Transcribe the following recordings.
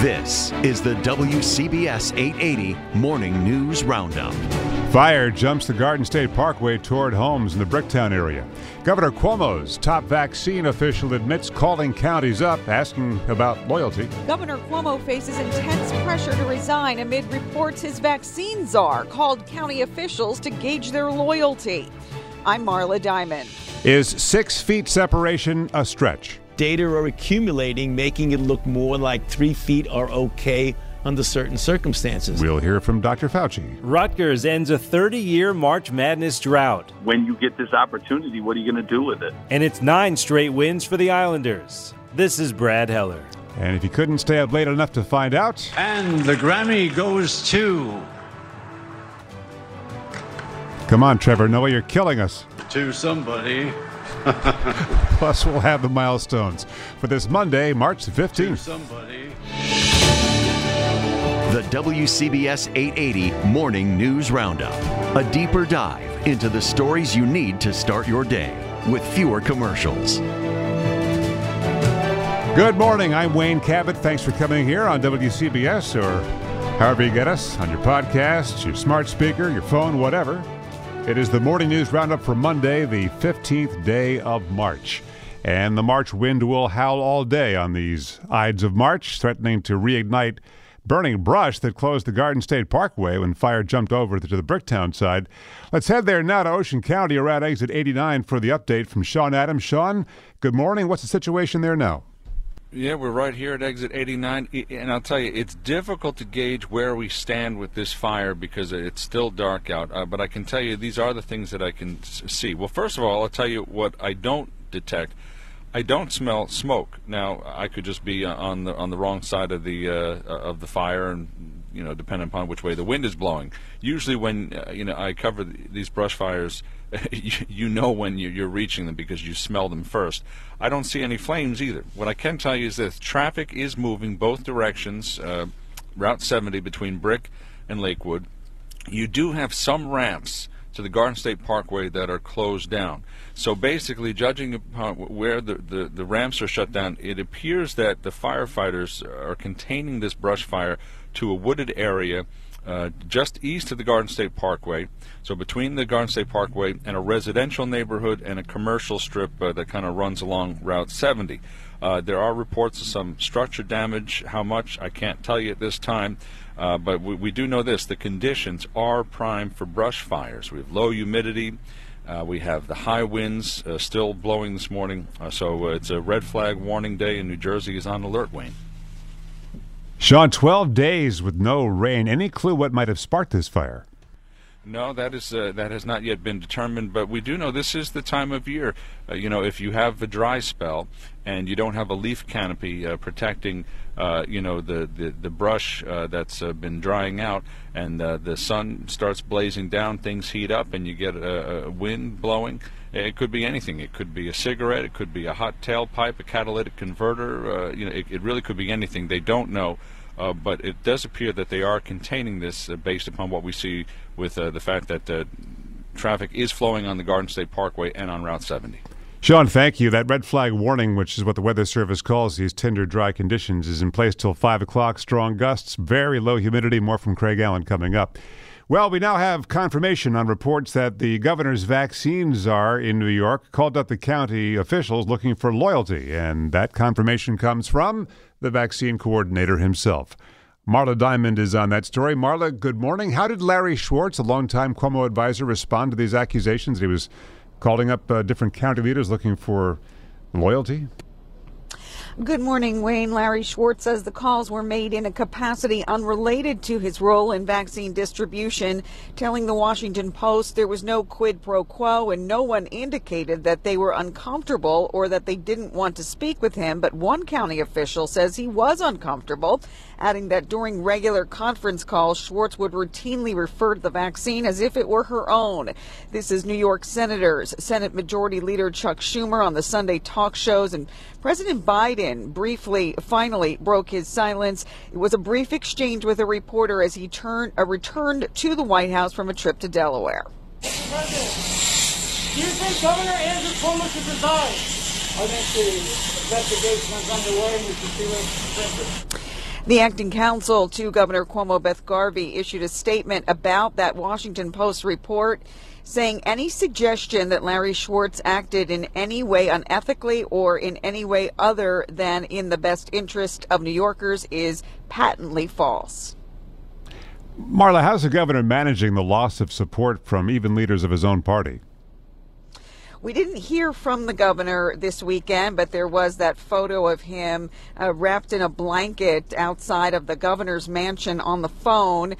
This is the WCBS 880 Morning News Roundup. Fire jumps the Garden State Parkway toward homes in the Bricktown area. Governor Cuomo's top vaccine official admits calling counties up, asking about loyalty. Governor Cuomo faces intense pressure to resign amid reports his vaccine czar called county officials to gauge their loyalty. I'm Marla Diamond. Is 6 feet separation a stretch? Data are accumulating, making it look more like 3 feet are okay under certain circumstances. We'll hear from Dr. Fauci. Rutgers ends a 30-year March Madness drought. When you get this opportunity, what are you going to do with it? And it's 9 straight wins for the Islanders. This is Brad Heller. And if you couldn't stay up late enough to find out... And the Grammy goes to... Come on, Trevor Noah, you're killing us. To somebody... Plus, we'll have the milestones for this Monday, March 15th. The WCBS 880 Morning News Roundup. A deeper dive into the stories you need to start your day with fewer commercials. Good morning. I'm Wayne Cabot. Thanks for coming here on WCBS, or however you get us, on your podcast, your smart speaker, your phone, whatever. It is the Morning News Roundup for Monday, the 15th day of March. And the March wind will howl all day on these Ides of March, threatening to reignite burning brush that closed the Garden State Parkway when fire jumped over to the Bricktown side. Let's head there now to Ocean County around exit 89 for the update from Sean Adams. Sean, good morning. What's the situation there now? Yeah, we're right here at exit 89, and I'll tell you, it's difficult to gauge where we stand with this fire because it's still dark out, but I can tell you these are the things that I can see. Well, first of all, I'll tell you what I don't detect. I don't smell smoke. Now, I could just be on the wrong side of the fire, and depending upon which way the wind is blowing. Usually when I cover these brush fires, when you're reaching them because you smell them first. I don't see any flames either. What I can tell you is that traffic is moving both directions, Route 70 between Brick and Lakewood. You do have some ramps to the Garden State Parkway that are closed down. So basically, judging upon where the ramps are shut down, it appears that the firefighters are containing this brush fire to a wooded area just east of the Garden State Parkway, so between the Garden State Parkway and a residential neighborhood and a commercial strip that kind of runs along Route 70. There are reports of some structure damage. How much, I can't tell you at this time, but we do know this. The conditions are prime for brush fires. We have low humidity. We have the high winds still blowing this morning, so it's a red flag warning day, and New Jersey is on alert, Wayne. Sean, 12 days with no rain. Any clue what might have sparked this fire? No, that has not yet been determined, but we do know this is the time of year. If you have a dry spell and you don't have a leaf canopy protecting, the brush that's been drying out, and the sun starts blazing down, things heat up, and you get a wind blowing. It could be anything. It could be a cigarette. It could be a hot tailpipe, a catalytic converter. It really could be anything. They don't know, but it does appear that they are containing this based upon what we see with the fact that traffic is flowing on the Garden State Parkway and on Route 70. Sean, thank you. That red flag warning, which is what the Weather Service calls these tender, dry conditions, is in place till 5 o'clock. Strong gusts, very low humidity. More from Craig Allen coming up. Well, we now have confirmation on reports that the governor's vaccine czar in New York called up the county officials looking for loyalty, and that confirmation comes from the vaccine coordinator himself. Marla Diamond is on that story. Marla, good morning. How did Larry Schwartz, a longtime Cuomo advisor, respond to these accusations that he was calling up different county leaders looking for loyalty? Good morning, Wayne. Larry Schwartz says the calls were made in a capacity unrelated to his role in vaccine distribution, telling the Washington Post there was no quid pro quo and no one indicated that they were uncomfortable or that they didn't want to speak with him. But one county official says he was uncomfortable, adding that during regular conference calls, Schwartz would routinely refer to the vaccine as if it were her own. This is New York Senators, Senate Majority Leader Chuck Schumer on the Sunday talk shows, and President Biden finally broke his silence. It was a brief exchange with a reporter as he returned to the White House from a trip to Delaware. President, do you think Governor Andrew Cuomo should resign? I think the investigation is underway and we should see what happens. The acting counsel to Governor Cuomo, Beth Garvey, issued a statement about that Washington Post report, saying any suggestion that Larry Schwartz acted in any way unethically or in any way other than in the best interest of New Yorkers is patently false. Marla, how's the governor managing the loss of support from even leaders of his own party? We didn't hear from the governor this weekend, but there was that photo of him wrapped in a blanket outside of the governor's mansion on the phone,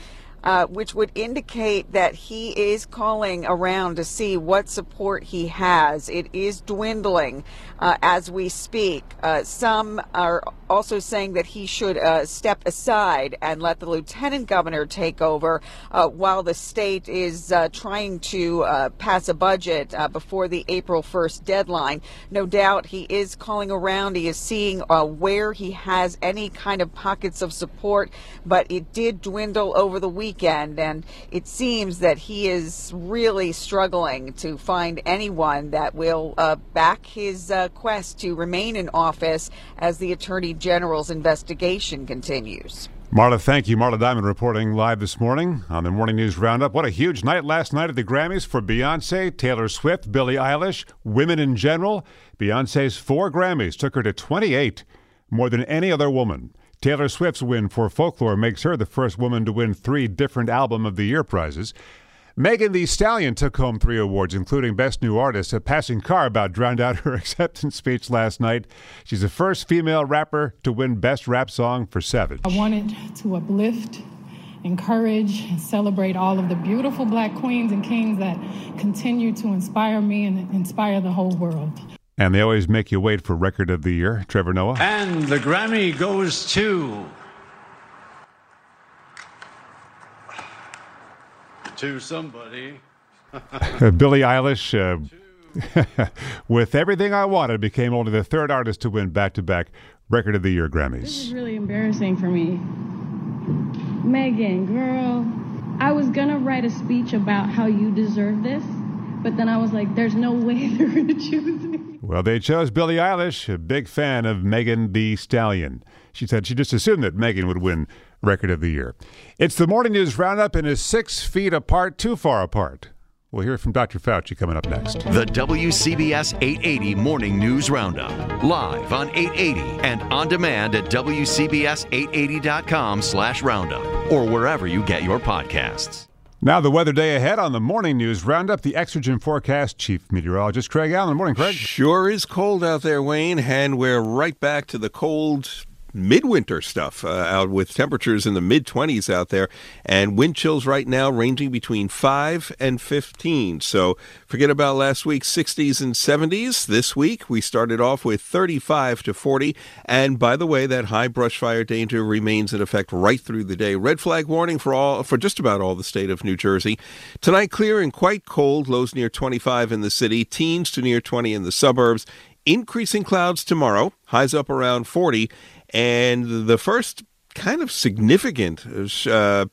which would indicate that he is calling around to see what support he has. It is dwindling as we speak. Some are also saying that he should step aside and let the lieutenant governor take over while the state is trying to pass a budget before the April 1st deadline. No doubt he is calling around. He is seeing where he has any kind of pockets of support, but it did dwindle over the weekend, and it seems that he is really struggling to find anyone that will back his quest to remain in office as the Attorney General's investigation continues. Marla, thank you. Marla Diamond reporting live this morning on the Morning News Roundup. What a huge night last night at the Grammys for Beyonce, Taylor Swift, Billie Eilish, women in general. Beyonce's 4 Grammys took her to 28, more than any other woman. Taylor Swift's win for Folklore makes her the first woman to win 3 different Album of the Year prizes. Megan Thee Stallion took home 3 awards, including Best New Artist. A passing car about drowned out her acceptance speech last night. She's the first female rapper to win Best Rap Song for 7. I wanted to uplift, encourage, and celebrate all of the beautiful Black queens and kings that continue to inspire me and inspire the whole world. And they always make you wait for Record of the Year, Trevor Noah. And the Grammy goes to somebody. Billie Eilish, with Everything I Wanted, became only the 3rd artist to win back-to-back Record of the Year Grammys. This is really embarrassing for me. Megan, girl, I was going to write a speech about how you deserve this, but then I was like, there's no way they're going to choose me. Well, they chose Billie Eilish, a big fan of Megan Thee Stallion. She said she just assumed that Megan would win Record of the Year. It's the Morning News Roundup, and is 6 feet apart, too far apart. We'll hear from Dr. Fauci coming up next. The WCBS 880 Morning News Roundup, live on 880 and on demand at WCBS880.com/roundup or wherever you get your podcasts. Now the weather day ahead on the Morning News Roundup, the Exergen Forecast, Chief Meteorologist Craig Allen. Morning, Craig. Sure is cold out there, Wayne, and we're right back to the cold midwinter stuff out with temperatures in the mid-20s out there, and wind chills right now ranging between 5 and 15. So forget about last week's 60s and 70s. This week we started off with 35 to 40. And by the way, that high brush fire danger remains in effect right through the day. Red flag warning for just about all the state of New Jersey. Tonight, clear and quite cold. Lows near 25 in the city, teens to near 20 in the suburbs. Increasing clouds tomorrow. Highs up around 40. And the first kind of significant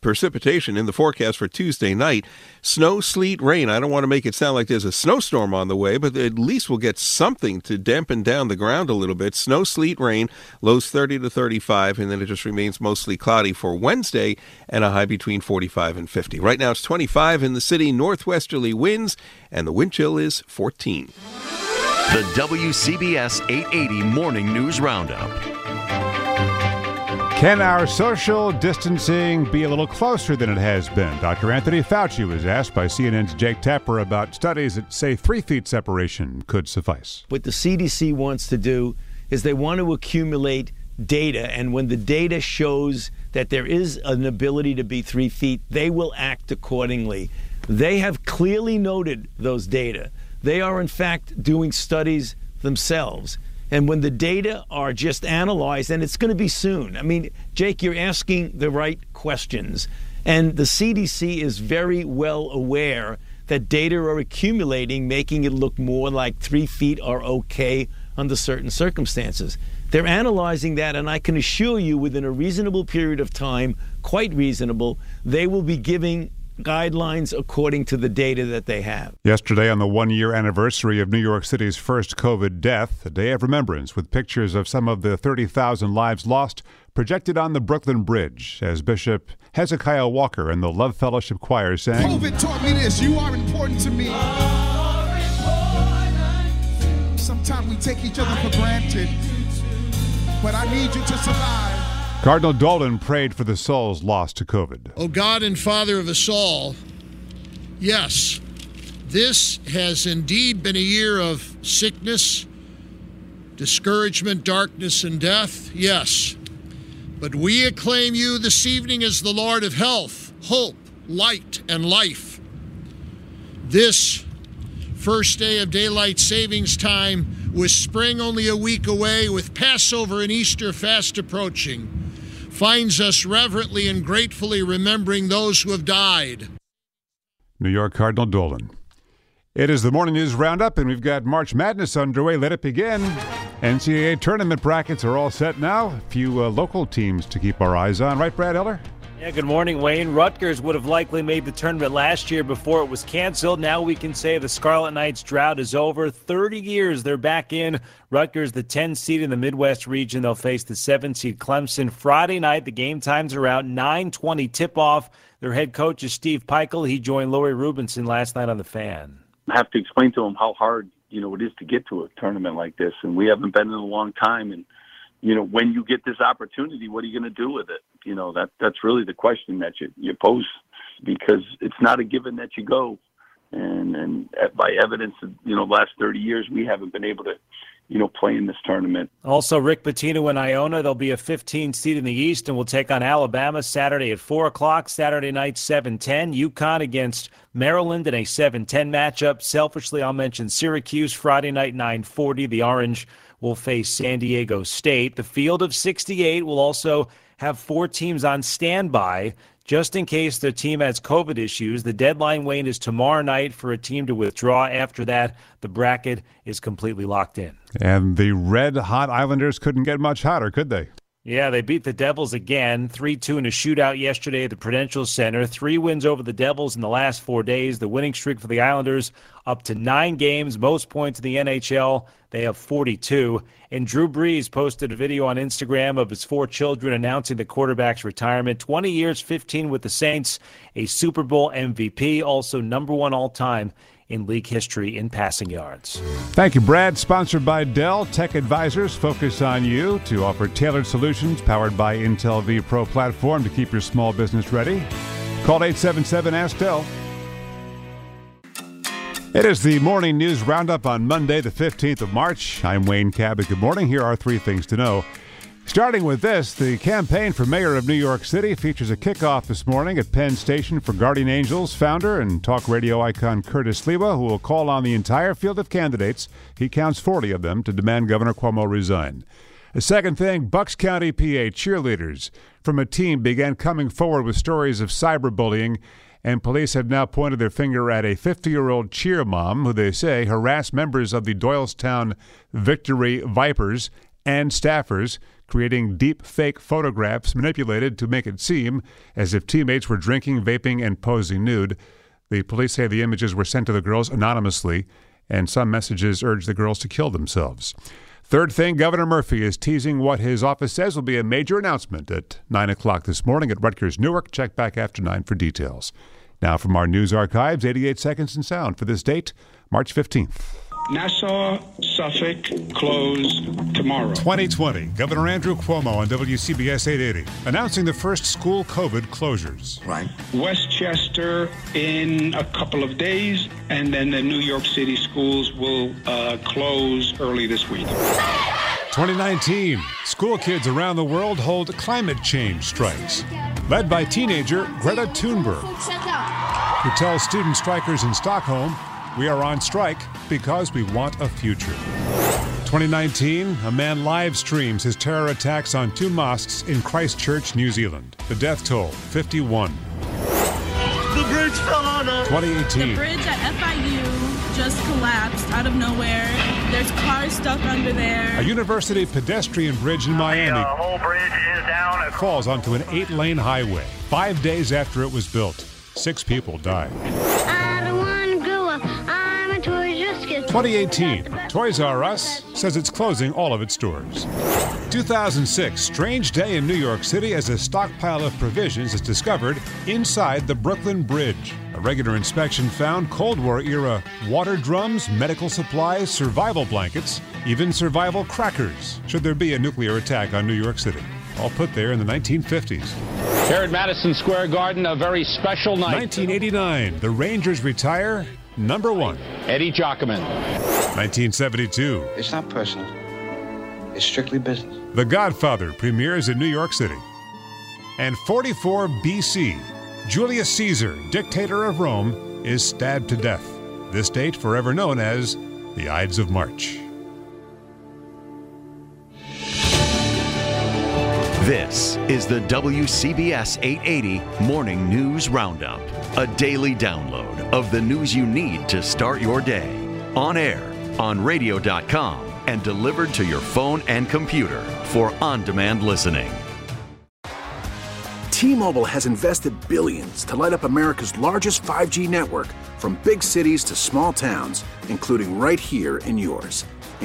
precipitation in the forecast for Tuesday night. Snow, sleet, rain. I don't want to make it sound like there's a snowstorm on the way, but at least we'll get something to dampen down the ground a little bit. Snow, sleet, rain, lows 30 to 35, and then it just remains mostly cloudy for Wednesday and a high between 45 and 50. Right now it's 25 in the city, northwesterly winds, and the wind chill is 14. The WCBS 880 Morning News Roundup. Can our social distancing be a little closer than it has been? Dr. Anthony Fauci was asked by CNN's Jake Tapper about studies that say 3 feet separation could suffice. What the CDC wants to do is they want to accumulate data, and when the data shows that there is an ability to be 3 feet, they will act accordingly. They have clearly noted those data. They are, in fact, doing studies themselves. And when the data are just analyzed, and it's going to be soon. I mean, Jake, you're asking the right questions. And the CDC is very well aware that data are accumulating, making it look more like 3 feet are okay under certain circumstances. They're analyzing that, and I can assure you within a reasonable period of time, quite reasonable, they will be giving guidelines according to the data that they have. Yesterday, on the one-year anniversary of New York City's first COVID death, a day of remembrance with pictures of some of the 30,000 lives lost projected on the Brooklyn Bridge as Bishop Hezekiah Walker and the Love Fellowship Choir sang, "COVID taught me this, you are important to me. Sometimes we take each other for granted, but I need you to survive." Cardinal Dolan prayed for the souls lost to COVID. Oh God and Father of us all, yes, this has indeed been a year of sickness, discouragement, darkness, and death, yes. But we acclaim you this evening as the Lord of health, hope, light, and life. This first day of daylight savings time, with spring only a week away, with Passover and Easter fast approaching, finds us reverently and gratefully remembering those who have died. New York Cardinal Dolan. It is the Morning News Roundup, and we've got March Madness underway. Let it begin. NCAA tournament brackets are all set now. A few local teams to keep our eyes on. Right, Brad Eller? Yeah, good morning, Wayne. Rutgers would have likely made the tournament last year before it was canceled. Now we can say the Scarlet Knights' drought is over. 30 years, they're back in. Rutgers, the 10th seed in the Midwest region. They'll face the 7th seed Clemson Friday night. The game times are out, 9:20 tip-off. Their head coach is Steve Peichel. He joined Lori Rubinson last night on The Fan. I have to explain to him how hard, it is to get to a tournament like this, and we haven't been in a long time, and when you get this opportunity, what are you going to do with it? That's really the question that you pose, because it's not a given that you go. And by evidence, the last 30 years, we haven't been able to, play in this tournament. Also, Rick Pitino and Iona, they'll be a 15 seed in the East and will take on Alabama Saturday at 4 o'clock, Saturday night, 7:10. UConn against Maryland in a 7:10 matchup. Selfishly, I'll mention Syracuse Friday night, 9:40. The Orange will face San Diego State. The field of 68 will also have four teams on standby just in case their team has COVID issues. The deadline, Wayne, is tomorrow night for a team to withdraw. After that, the bracket is completely locked in. And the red-hot Islanders couldn't get much hotter, could they? Yeah, they beat the Devils again, 3-2 in a shootout yesterday at the Prudential Center. 3 wins over the Devils in the last 4 days. The winning streak for the Islanders up to 9 games, most points in the NHL. They have 42. And Drew Brees posted a video on Instagram of his 4 children announcing the quarterback's retirement. 20 years, 15 with the Saints, a Super Bowl MVP, also number 1 all-time in league history in passing yards. Thank you, Brad. Sponsored by Dell, Tech Advisors focus on you to offer tailored solutions powered by Intel vPro platform to keep your small business ready. Call 877-ASK-DELL. It is the Morning News Roundup on Monday, the 15th of March. I'm Wayne Cabot. Good morning. Here are 3 things to know. Starting with this, the campaign for mayor of New York City features a kickoff this morning at Penn Station for Guardian Angels founder and talk radio icon Curtis Sliwa, who will call on the entire field of candidates, he counts 40 of them, to demand Governor Cuomo resign. The second thing, Bucks County, PA cheerleaders from a team began coming forward with stories of cyberbullying, and police have now pointed their finger at a 50-year-old cheer mom who they say harassed members of the Doylestown Victory Vipers and staffers creating deep fake photographs manipulated to make it seem as if teammates were drinking, vaping, and posing nude. The police say the images were sent to the girls anonymously, and some messages urge the girls to kill themselves. Third thing, Governor Murphy is teasing what his office says will be a major announcement at 9 o'clock this morning at Rutgers, Newark. Check back after 9 for details. Now from our news archives, 88 Seconds in Sound for this date, March 15th. Nassau, Suffolk, close tomorrow. 2020, Governor Andrew Cuomo on WCBS 880, announcing the first school COVID closures. Right. Westchester in a couple of days, and then the New York City schools will close early this week. 2019, school kids around the world hold climate change strikes, led by teenager Greta Thunberg, who tells student strikers in Stockholm, "We are on strike because we want a future." 2019, a man live streams his terror attacks on two mosques in Christchurch, New Zealand. The death toll, 51. The bridge fell on us. 2018. The bridge at FIU just collapsed out of nowhere. There's cars stuck under there. A university pedestrian bridge in Miami. The whole bridge is down. Falls onto an 8-lane highway 5 days after it was built. 6 people died. 2018, Toys R Us says it's closing all of its stores. 2006, strange day in New York City as a stockpile of provisions is discovered inside the Brooklyn Bridge. A regular inspection found Cold War-era water drums, medical supplies, survival blankets, even survival crackers, should there be a nuclear attack on New York City. All put there in the 1950s. Here at Madison Square Garden, a very special night. 1989, the Rangers retire number 1. Eddie Giacomin. 1972. It's not personal. It's strictly business. The Godfather premieres in New York City. And 44 BC, Julius Caesar, dictator of Rome, is stabbed to death. This date forever known as the Ides of March. This is the WCBS 880 Morning News Roundup, a daily download of the news you need to start your day, on air, on radio.com, and delivered to your phone and computer for on-demand listening. T-Mobile has invested billions to light up America's largest 5G network, from big cities to small towns, including right here in yours.